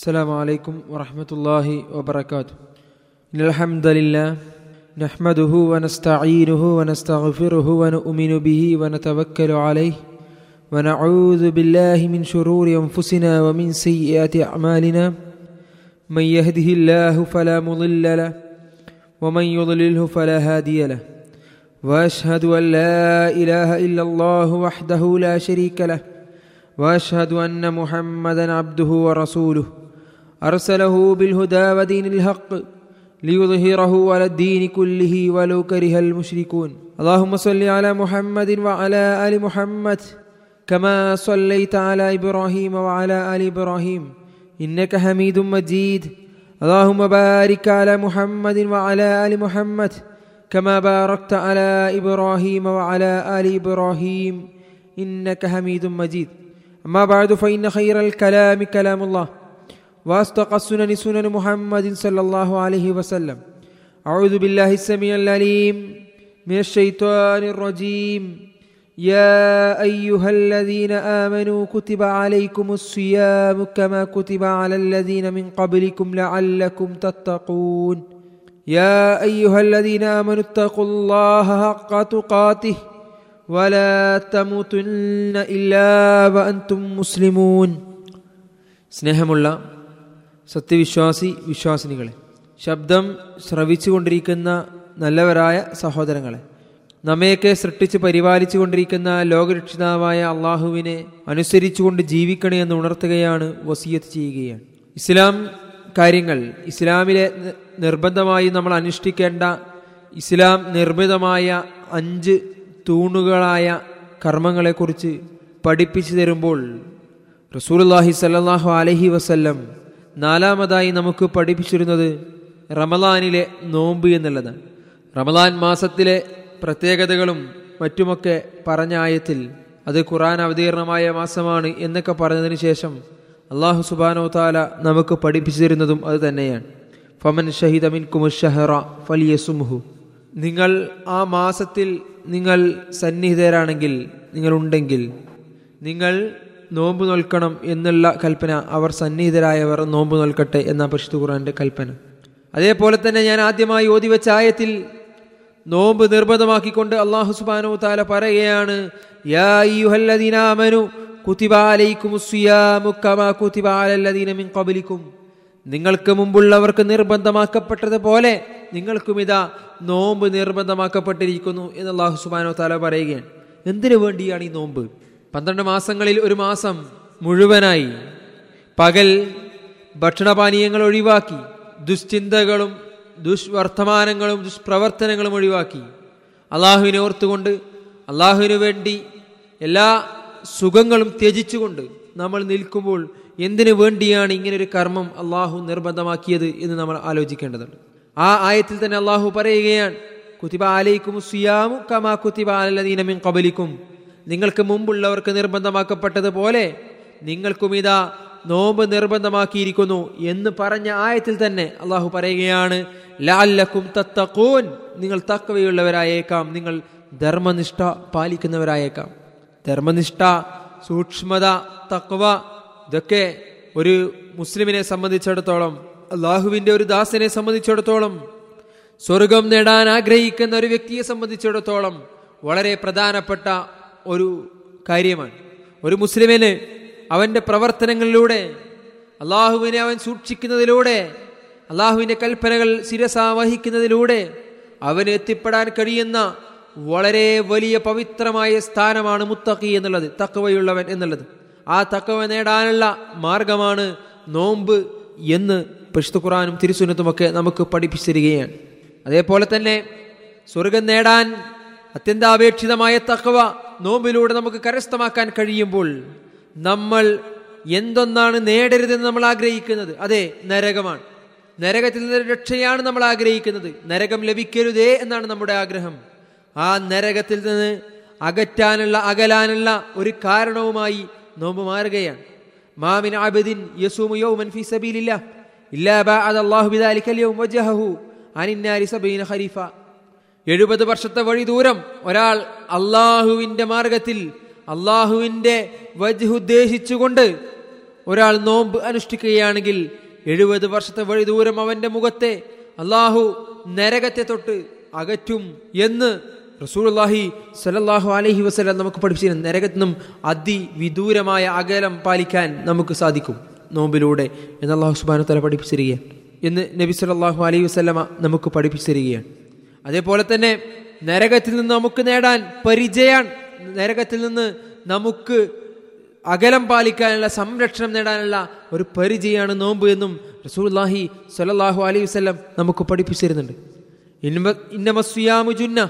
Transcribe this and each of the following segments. السلام عليكم ورحمة الله وبركاته إن الحمد لله نحمده ونستعينه ونستغفره ونؤمن به ونتوكل عليه ونعوذ بالله من شرور أنفسنا ومن سيئات أعمالنا من يهده الله فلا مضل له ومن يضلله فلا هادي له وأشهد أن لا إله إلا الله وحده لا شريك له وأشهد أن محمدا عبده ورسوله أرسله بالهدى ودين الحق ليظهره على الدين كله ولو كره المشركون اللهم صل على محمد وعلى آل محمد كما صليت على إبراهيم وعلى آل إبراهيم إنك حميد مجيد اللهم بارك على محمد وعلى آل محمد كما باركت على إبراهيم وعلى آل إبراهيم إنك حميد مجيد أما بعد فإن خير الكلام كلام الله وأصدق السنن سنن محمد صلى الله عليه وسلم أعوذ بالله السميع العليم من الشيطان الرجيم يا أيها الذين آمنوا كتب عليكم الصيام كما كتب على الذين من قبلكم لعلكم تتقون يا أيها الذين آمنوا اتقوا الله حق تقاته ولا تموتن إلا وأنتم مسلمون سنهم الله സത്യ വിശ്വാസി വിശ്വാസിനികളെ, ശബ്ദം ശ്രവിച്ചു കൊണ്ടിരിക്കുന്ന നല്ലവരായ സഹോദരങ്ങളെ, നമ്മയൊക്കെ സൃഷ്ടിച്ച് പരിപാലിച്ചു കൊണ്ടിരിക്കുന്ന ലോകരക്ഷിതാവായ അള്ളാഹുവിനെ അനുസരിച്ചുകൊണ്ട് ജീവിക്കണേ എന്ന് ഉണർത്തുകയാണ്, വസിയത്ത് ചെയ്യുകയാണ്. ഇസ്ലാം കാര്യങ്ങൾ, ഇസ്ലാമിലെ നിർബന്ധമായി നമ്മൾ അനുഷ്ഠിക്കേണ്ട ഇസ്ലാം നിർമ്മിതമായ 5 തൂണുകളായ കർമ്മങ്ങളെക്കുറിച്ച് പഠിപ്പിച്ചു തരുമ്പോൾ റസൂലുള്ളാഹി സ്വല്ലല്ലാഹു അലൈഹി വസല്ലം നാലാമതായി നമുക്ക് പഠിപ്പിച്ചിരുന്നത് റമദാനിലെ നോമ്പ് എന്നുള്ളതാണ്. റമദാൻ മാസത്തിലെ പ്രത്യേകതകളും മറ്റുമൊക്കെ പറഞ്ഞ ആയത്തിൽ അത് ഖുർആൻ അവതീർണമായ മാസമാണ് എന്നൊക്കെ പറഞ്ഞതിന് ശേഷം അല്ലാഹു സുബ്ഹാനഹു തആല നമുക്ക് പഠിപ്പിച്ചു തരുന്നതും അത് തന്നെയാണ്. ഫമൻ ഷഹിദ മിൻകുമുശ് ശഹറ ഫലിയസുംഹു, നിങ്ങൾ ആ മാസത്തിൽ നിങ്ങൾ സന്നിഹിതരാണെങ്കിൽ, നിങ്ങളുണ്ടെങ്കിൽ നിങ്ങൾ നോമ്പ് നോൽക്കണം എന്നുള്ള കൽപ്പന, അവർ സന്നിഹിതരായവർ നോമ്പ് നോൽക്കട്ടെ എന്ന പരിശുദ്ധ ഖുർആന്റെ കൽപ്പന. അതേപോലെ തന്നെ ഞാൻ ആദ്യമായി ഓതി വെച്ച ആയത്തിൽ നോമ്പ് നിർബന്ധമാക്കിക്കൊണ്ട് അല്ലാഹു സുബ്ഹാനഹു തആല പറയുകയാണ്, യാ അയ്യുഹല്ലദീന ആമനു കുതിബ അലൈക്കുമുസ്സിയാമു കമാ കുതിബ അലല്ലദീന മിൻ ഖബലിക്കും, നിങ്ങൾക്ക് മുമ്പുള്ളവർക്ക് നിർബന്ധമാക്കപ്പെട്ടതുപോലെ നിങ്ങൾക്കുമിതാ നോമ്പ് നിർബന്ധമാക്കപ്പെട്ടിരിക്കുന്നു എന്ന് അല്ലാഹു സുബ്ഹാനഹു തആല പറയുകയാണ്. എന്തിനു വേണ്ടിയാണ് ഈ നോമ്പ്? 12 മാസങ്ങളിൽ ഒരു മാസം മുഴുവനായി പകൽ ഭക്ഷണപാനീയങ്ങൾ ഒഴിവാക്കി, ദുശ്ചിന്തകളും ദുഷ്വർത്തമാനങ്ങളും ദുഷ്പ്രവർത്തനങ്ങളും ഒഴിവാക്കി, അള്ളാഹുവിനെ ഓർത്തുകൊണ്ട് അള്ളാഹുവിനു വേണ്ടി എല്ലാ സുഖങ്ങളും ത്യജിച്ചുകൊണ്ട് നമ്മൾ നിൽക്കുമ്പോൾ എന്തിനു വേണ്ടിയാണ് ഇങ്ങനൊരു കർമ്മം അള്ളാഹു നിർബന്ധമാക്കിയത് എന്ന് നമ്മൾ ആലോചിക്കേണ്ടതുണ്ട്. ആ ആയത്തിൽ തന്നെ അള്ളാഹു പറയുകയാണ്, കുതിബ അലൈക്കുമുസ്സിയാമു കമാ കുതിബ അലല്ലദീന മിൻ ഖബലിക്കും, നിങ്ങൾക്ക് മുമ്പുള്ളവർക്ക് നിർബന്ധമാക്കപ്പെട്ടതുപോലെ നിങ്ങൾക്കുമിതാ നോമ്പ് നിർബന്ധമാക്കിയിരിക്കുന്നു എന്ന് പറഞ്ഞ ആയത്തിൽ തന്നെ അള്ളാഹു പറയുകയാണ്, ലഅല്ലക്കും തത്തഖൂൻ, നിങ്ങൾ തഖ്വയുള്ളവരായേക്കാം, നിങ്ങൾ ധർമ്മനിഷ്ഠ പാലിക്കുന്നവരായേക്കാം. ധർമ്മനിഷ്ഠ, സൂക്ഷ്മത, തഖ്വ, ഇതൊക്കെ ഒരു മുസ്ലിമിനെ സംബന്ധിച്ചിടത്തോളം, അള്ളാഹുവിൻ്റെ ഒരു ദാസനെ സംബന്ധിച്ചിടത്തോളം, സ്വർഗം നേടാൻ ആഗ്രഹിക്കുന്ന ഒരു വ്യക്തിയെ സംബന്ധിച്ചിടത്തോളം വളരെ പ്രധാനപ്പെട്ട ഒരു കാര്യമാണ്. ഒരു മുസ്ലിമിന് അവൻ്റെ പ്രവർത്തനങ്ങളിലൂടെ അള്ളാഹുവിനെ അവൻ സൂക്ഷിക്കുന്നതിലൂടെ, അള്ളാഹുവിൻ്റെ കൽപ്പനകൾ ശിരസാവഹിക്കുന്നതിലൂടെ അവന് എത്തിപ്പെടാൻ കഴിയുന്ന വളരെ വലിയ പവിത്രമായ സ്ഥാനമാണ് മുത്തഖി എന്നുള്ളത്, തഖ്വയുള്ളവൻ എന്നുള്ളത്. ആ തഖ്വ നേടാനുള്ള മാർഗമാണ് നോമ്പ് എന്ന് പരിശുദ്ധ ഖുർആനും തിരുസുന്നത്തുമൊക്കെ നമുക്ക് പഠിപ്പിച്ചു തരികയാണ്. അതേപോലെ തന്നെ സ്വർഗം നേടാൻ അത്യന്താപേക്ഷിതമായ തഖ്വ നോമ്പിലൂടെ നമുക്ക് കരസ്ഥമാക്കാൻ കഴിയുമ്പോൾ നമ്മൾ എന്തൊന്നാണ് നേടരുതെന്ന് നമ്മൾ ആഗ്രഹിക്കുന്നത്? അതെ, നരകമാണ്. നരകത്തിൽ നിന്ന് രക്ഷയാണ് നമ്മൾ ആഗ്രഹിക്കുന്നത്. നരകം ലഭിക്കരുതേ എന്നാണ് നമ്മുടെ ആഗ്രഹം. ആ നരകത്തിൽ നിന്ന് അകറ്റാനുള്ള, അകലാനുള്ള ഒരു കാരണവുമായി നോമ്പ് മാറുകയാണ്. മാമിൻ അബ്ദിൻ യസൂമു യൗമൻ ഫീ സബീലില്ലാഹ് ഇല്ലാ ബഅദ അല്ലാഹു ബിദാലികൽ യൗം വജഹഹു അനിന്നാരി സബീന ഖരീഫ, 70 വർഷത്തെ വഴി ദൂരം ഒരാൾ അള്ളാഹുവിൻ്റെ മാർഗത്തിൽ, അള്ളാഹുവിൻ്റെ വജ്ഹ് ഉദ്ദേശിച്ചുകൊണ്ട് ഒരാൾ നോമ്പ് അനുഷ്ഠിക്കുകയാണെങ്കിൽ 70 വർഷത്തെ വഴി ദൂരം അവന്റെ മുഖത്തെ അള്ളാഹു നരകത്തെ തൊട്ട് അകറ്റും എന്ന് റസൂലുള്ളാഹി സ്വല്ലല്ലാഹു അലൈഹി വസല്ലം നമുക്ക് പഠിപ്പിച്ചിരുന്നു. നരകത്തിനും അതിവിദൂരമായ അകലം പാലിക്കാൻ നമുക്ക് സാധിക്കും നോമ്പിലൂടെ എന്ന് അള്ളാഹു സുബ്ഹാനഹു വ തആല പഠിപ്പിച്ചിരിക്കുകയാണ്, എന്ന് നബി സ്വല്ലല്ലാഹു അലൈഹി വസല്ലമ നമുക്ക് പഠിപ്പിച്ചിരിക്കുകയാണ്. അതേപോലെ തന്നെ നരകത്തിൽ നിന്ന് നമുക്ക് നേടാൻ പരിചയം, നരകത്തിൽ നിന്ന് നമുക്ക് അകലം പാലിക്കാനുള്ള സംരക്ഷണം നേടാനുള്ള ഒരു പരിചയമാണ് നോമ്പ് എന്നും റസൂലുള്ളാഹി സ്വല്ലല്ലാഹു അലൈഹി വസല്ലം നമുക്ക് പഠിപ്പിച്ചിരുന്നുണ്ട്. ഇന്നമ സിയാമു ജുന്ന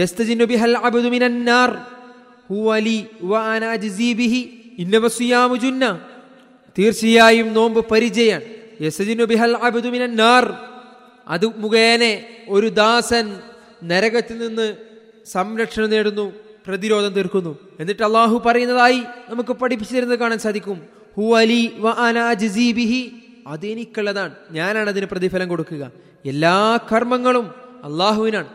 യസ്തജിനു ബിഹൽ അബ്ദു മിനൻ നാർ ഹുവ ലി വ അന അജ്സി ബിഹി. ഇന്നമ സിയാമു ജുന്ന, തീർച്ചയായും നോമ്പ് പരിചയമാണ്. യസ്തജിനു ബിഹൽ അബ്ദു മിനൻ നാർ, അത് മുഖേനെ ഒരു ദാസൻ നരകത്തിൽ നിന്ന് സംരക്ഷണം നേടുന്നു, പ്രതിരോധം തീർക്കുന്നു. എന്നിട്ട് അള്ളാഹു പറയുന്നതായി നമുക്ക് പഠിപ്പിച്ചിരുന്നത് കാണാൻ സാധിക്കും, ഹുവലി വ അന അജ്സി ബിഹി, അതെനിക്കുള്ളതാണ്, ഞാനാണ് അതിന് പ്രതിഫലം കൊടുക്കുക. എല്ലാ കർമ്മങ്ങളും അള്ളാഹുവിനാണ്,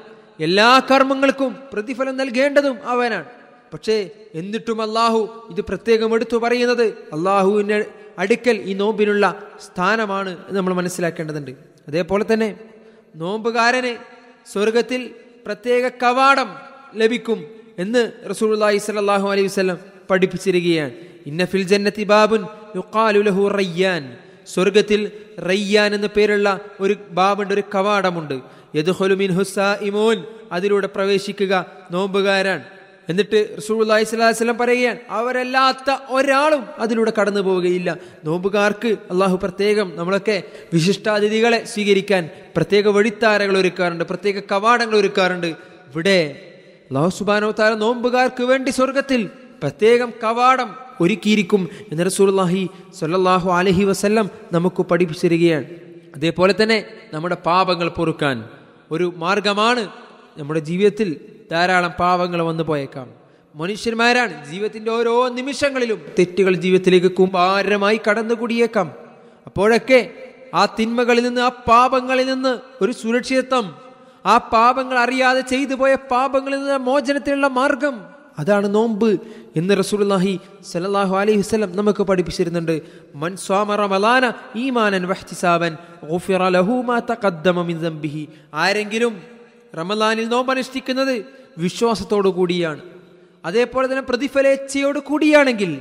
എല്ലാ കർമ്മങ്ങൾക്കും പ്രതിഫലം നൽകേണ്ടതും അവനാണ്. പക്ഷേ എന്നിട്ടും അള്ളാഹു ഇത് പ്രത്യേകം എടുത്തു പറയുന്നത് അള്ളാഹുവിൻ്റെ അടുക്കൽ ഈ നോമ്പിനുള്ള സ്ഥാനമാണ് നമ്മൾ മനസ്സിലാക്കേണ്ടതുണ്ട്. അതേപോലെ തന്നെ നോമ്പുകാരന് സ്വർഗത്തിൽ പ്രത്യേക കവാടം ലഭിക്കും എന്ന് റസൂലുള്ളാഹി സ്വല്ലല്ലാഹു അലൈഹി വസല്ലം പഠിപ്പിച്ചിരിക്കുകയാണ്. ഇന്ന ഫിൽ ജന്നത്തി ബാബുൻ യുഖാലു ലഹു റയ്യാൻ, സ്വർഗത്തിൽ റയ്യാൻ എന്ന പേരുള്ള ഒരു ബാബുണ്ട്, ഒരു കവാടമുണ്ട്. യദ്ഖുലു മിൻഹു സായിമൂൻ, അതിലൂടെ പ്രവേശിക്കുക നോമ്പുകാരാണ്. എന്നിട്ട് റസൂലുള്ളാഹി സ്വല്ലല്ലാഹു അലൈഹി വസല്ലം പറയുകയാണ്, അവരല്ലാത്ത ഒരാളും അതിലൂടെ കടന്നു പോവുകയില്ല. നോമ്പുകാർക്ക് അള്ളാഹു പ്രത്യേകം, നമ്മളൊക്കെ വിശിഷ്ടാതിഥികളെ സ്വീകരിക്കാൻ പ്രത്യേക വഴിത്താരകൾ ഒരുക്കാറുണ്ട്, പ്രത്യേക കവാടങ്ങൾ ഒരുക്കാറുണ്ട്. ഇവിടെ അള്ളാഹു സുബ്ഹാനഹു വ തആല നോമ്പുകാർക്ക് വേണ്ടി സ്വർഗത്തിൽ പ്രത്യേകം കവാടം ഒരുക്കിയിരിക്കും എന്ന് റസൂലുള്ളാഹി സ്വല്ലല്ലാഹു അലൈഹി വസല്ലം നമുക്ക് പഠിപ്പിച്ചിരിക്കുകയാണ്. അതേപോലെ തന്നെ നമ്മുടെ പാപങ്ങൾ പൊറുക്കാൻ ഒരു മാർഗമാണ്. നമ്മുടെ ജീവിതത്തിൽ ധാരാളം പാപങ്ങൾ വന്നു പോയേക്കാം, മനുഷ്യന്മാരാണ്, ജീവിതത്തിൻ്റെ ഓരോ നിമിഷങ്ങളിലും തെറ്റുകൾ ജീവിതത്തിലേക്ക് കുമ്പാരമായി കടന്നുകൂടിയേക്കാം. അപ്പോഴൊക്കെ ആ തിന്മകളിൽ നിന്ന്, ആ പാപങ്ങളിൽ നിന്ന് ഒരു സുരക്ഷിതത്വം, ആ പാപങ്ങൾ അറിയാതെ ചെയ്തു പോയ പാപങ്ങളിൽ നിന്ന് മോചനത്തിനുള്ള മാർഗം അതാണ് നോമ്പ് എന്ന് റസൂലുള്ളാഹി സ്വല്ലല്ലാഹു അലൈഹി വസല്ലം നമുക്ക് പഠിപ്പിച്ചിരുന്നുണ്ട്. മൻ സ്വമ റമളാന ഈമാനൻ വഹ്തിസാബൻ ഗുഫിറ ലഹു മാ തഖദ്ദമ മിൻ ദംബിഹി, ആരെങ്കിലും റമളാനിൽ നോമ്പ് അനുഷ്ഠിക്കുന്നത് വിശ്വാസത്തോടു കൂടിയാണ്, അതേപോലെ തന്നെ പ്രതിഫലേച്ഛയോട് കൂടിയാണെങ്കിൽ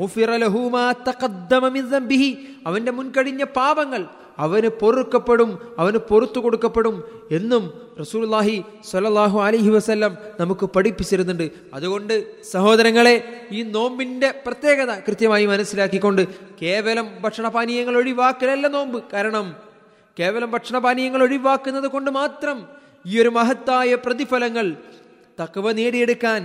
ഗുഫിറ ലഹു മാ തഖദ്ദമ മിൻ ദംബിഹി, അവൻ്റെ മുൻകഴിഞ്ഞ പാപങ്ങൾ അവന് പൊറുക്കപ്പെടും, അവന് പൊറുത്തു കൊടുക്കപ്പെടും എന്നും റസൂലുള്ളാഹി സ്വല്ലല്ലാഹു അലൈഹി വസല്ലം നമുക്ക് പഠിപ്പിച്ചിരുന്നുണ്ട്. അതുകൊണ്ട് സഹോദരങ്ങളെ, ഈ നോമ്പിൻ്റെ പ്രത്യേകത കൃത്യമായി മനസ്സിലാക്കിക്കൊണ്ട് കേവലം ഭക്ഷണപാനീയങ്ങൾ ഒഴിവാക്കലല്ല നോമ്പ്. കാരണം കേവലം ഭക്ഷണപാനീയങ്ങൾ ഒഴിവാക്കുന്നത് കൊണ്ട് മാത്രം ഈ ഒരു മഹത്തായ പ്രതിഫലങ്ങൾ തഖ്വ നേടിയെടുക്കാൻ,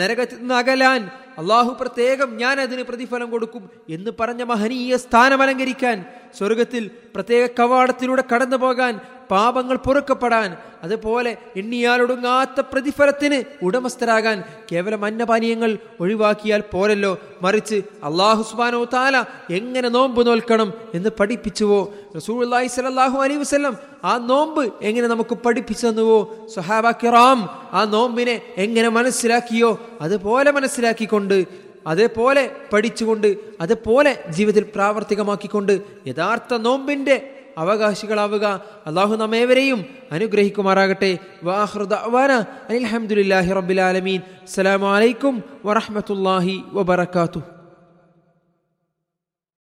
നരകത്തിൽ നിന്ന് അകലാൻ അള്ളാഹു പ്രത്യേകം ഞാൻ അതിന് പ്രതിഫലം കൊടുക്കും എന്ന് പറഞ്ഞ മഹനീയ സ്ഥാനം അലങ്കരിക്കാൻ, സ്വർഗത്തിൽ പ്രത്യേക കവാടത്തിലൂടെ കടന്നു പോകാൻ, പാപങ്ങൾ പൊറുക്കപ്പെടാൻ, അതുപോലെ എണ്ണിയാലൊടുങ്ങാത്ത പ്രതിഫലത്തിന് ഉടമസ്ഥരാകാൻ കേവലം അന്നപാനീയങ്ങൾ ഒഴിവാക്കിയാൽ പോരല്ലോ. മറിച്ച് അള്ളാഹു സുബ്ഹാനഹു തആല എങ്ങനെ നോമ്പ് നോൽക്കണം എന്ന് പഠിപ്പിച്ചുവോ, റസൂലുള്ളാഹി സ്വല്ലല്ലാഹു അലൈഹി വസല്ലം ആ നോമ്പ് എങ്ങനെ നമുക്ക് പഠിപ്പിച്ചു തന്നുവോ, സ്വഹാബാ കിറാം ആ നോമ്പിനെ എങ്ങനെ മനസ്സിലാക്കിയോ അതുപോലെ മനസ്സിലാക്കിക്കൊണ്ട്, അതേപോലെ പഠിച്ചുകൊണ്ട്, അതുപോലെ ജീവിതത്തിൽ പ്രാവർത്തികമാക്കിക്കൊണ്ട് യഥാർത്ഥ നോമ്പിൻ്റെ അവകാശികളാവുക അല്ലാഹു നമ്മേവരെയും അനുഗ്രഹിക്കുമാറാകട്ടെ. വആഖിറു ദഅ്വാനാ അൽഹംദുലില്ലാഹി റബ്ബിൽ ആലമീൻ. അസ്സലാമു അലൈക്കും വറഹ്മത്തുള്ളാഹി വബറകാതുഹു.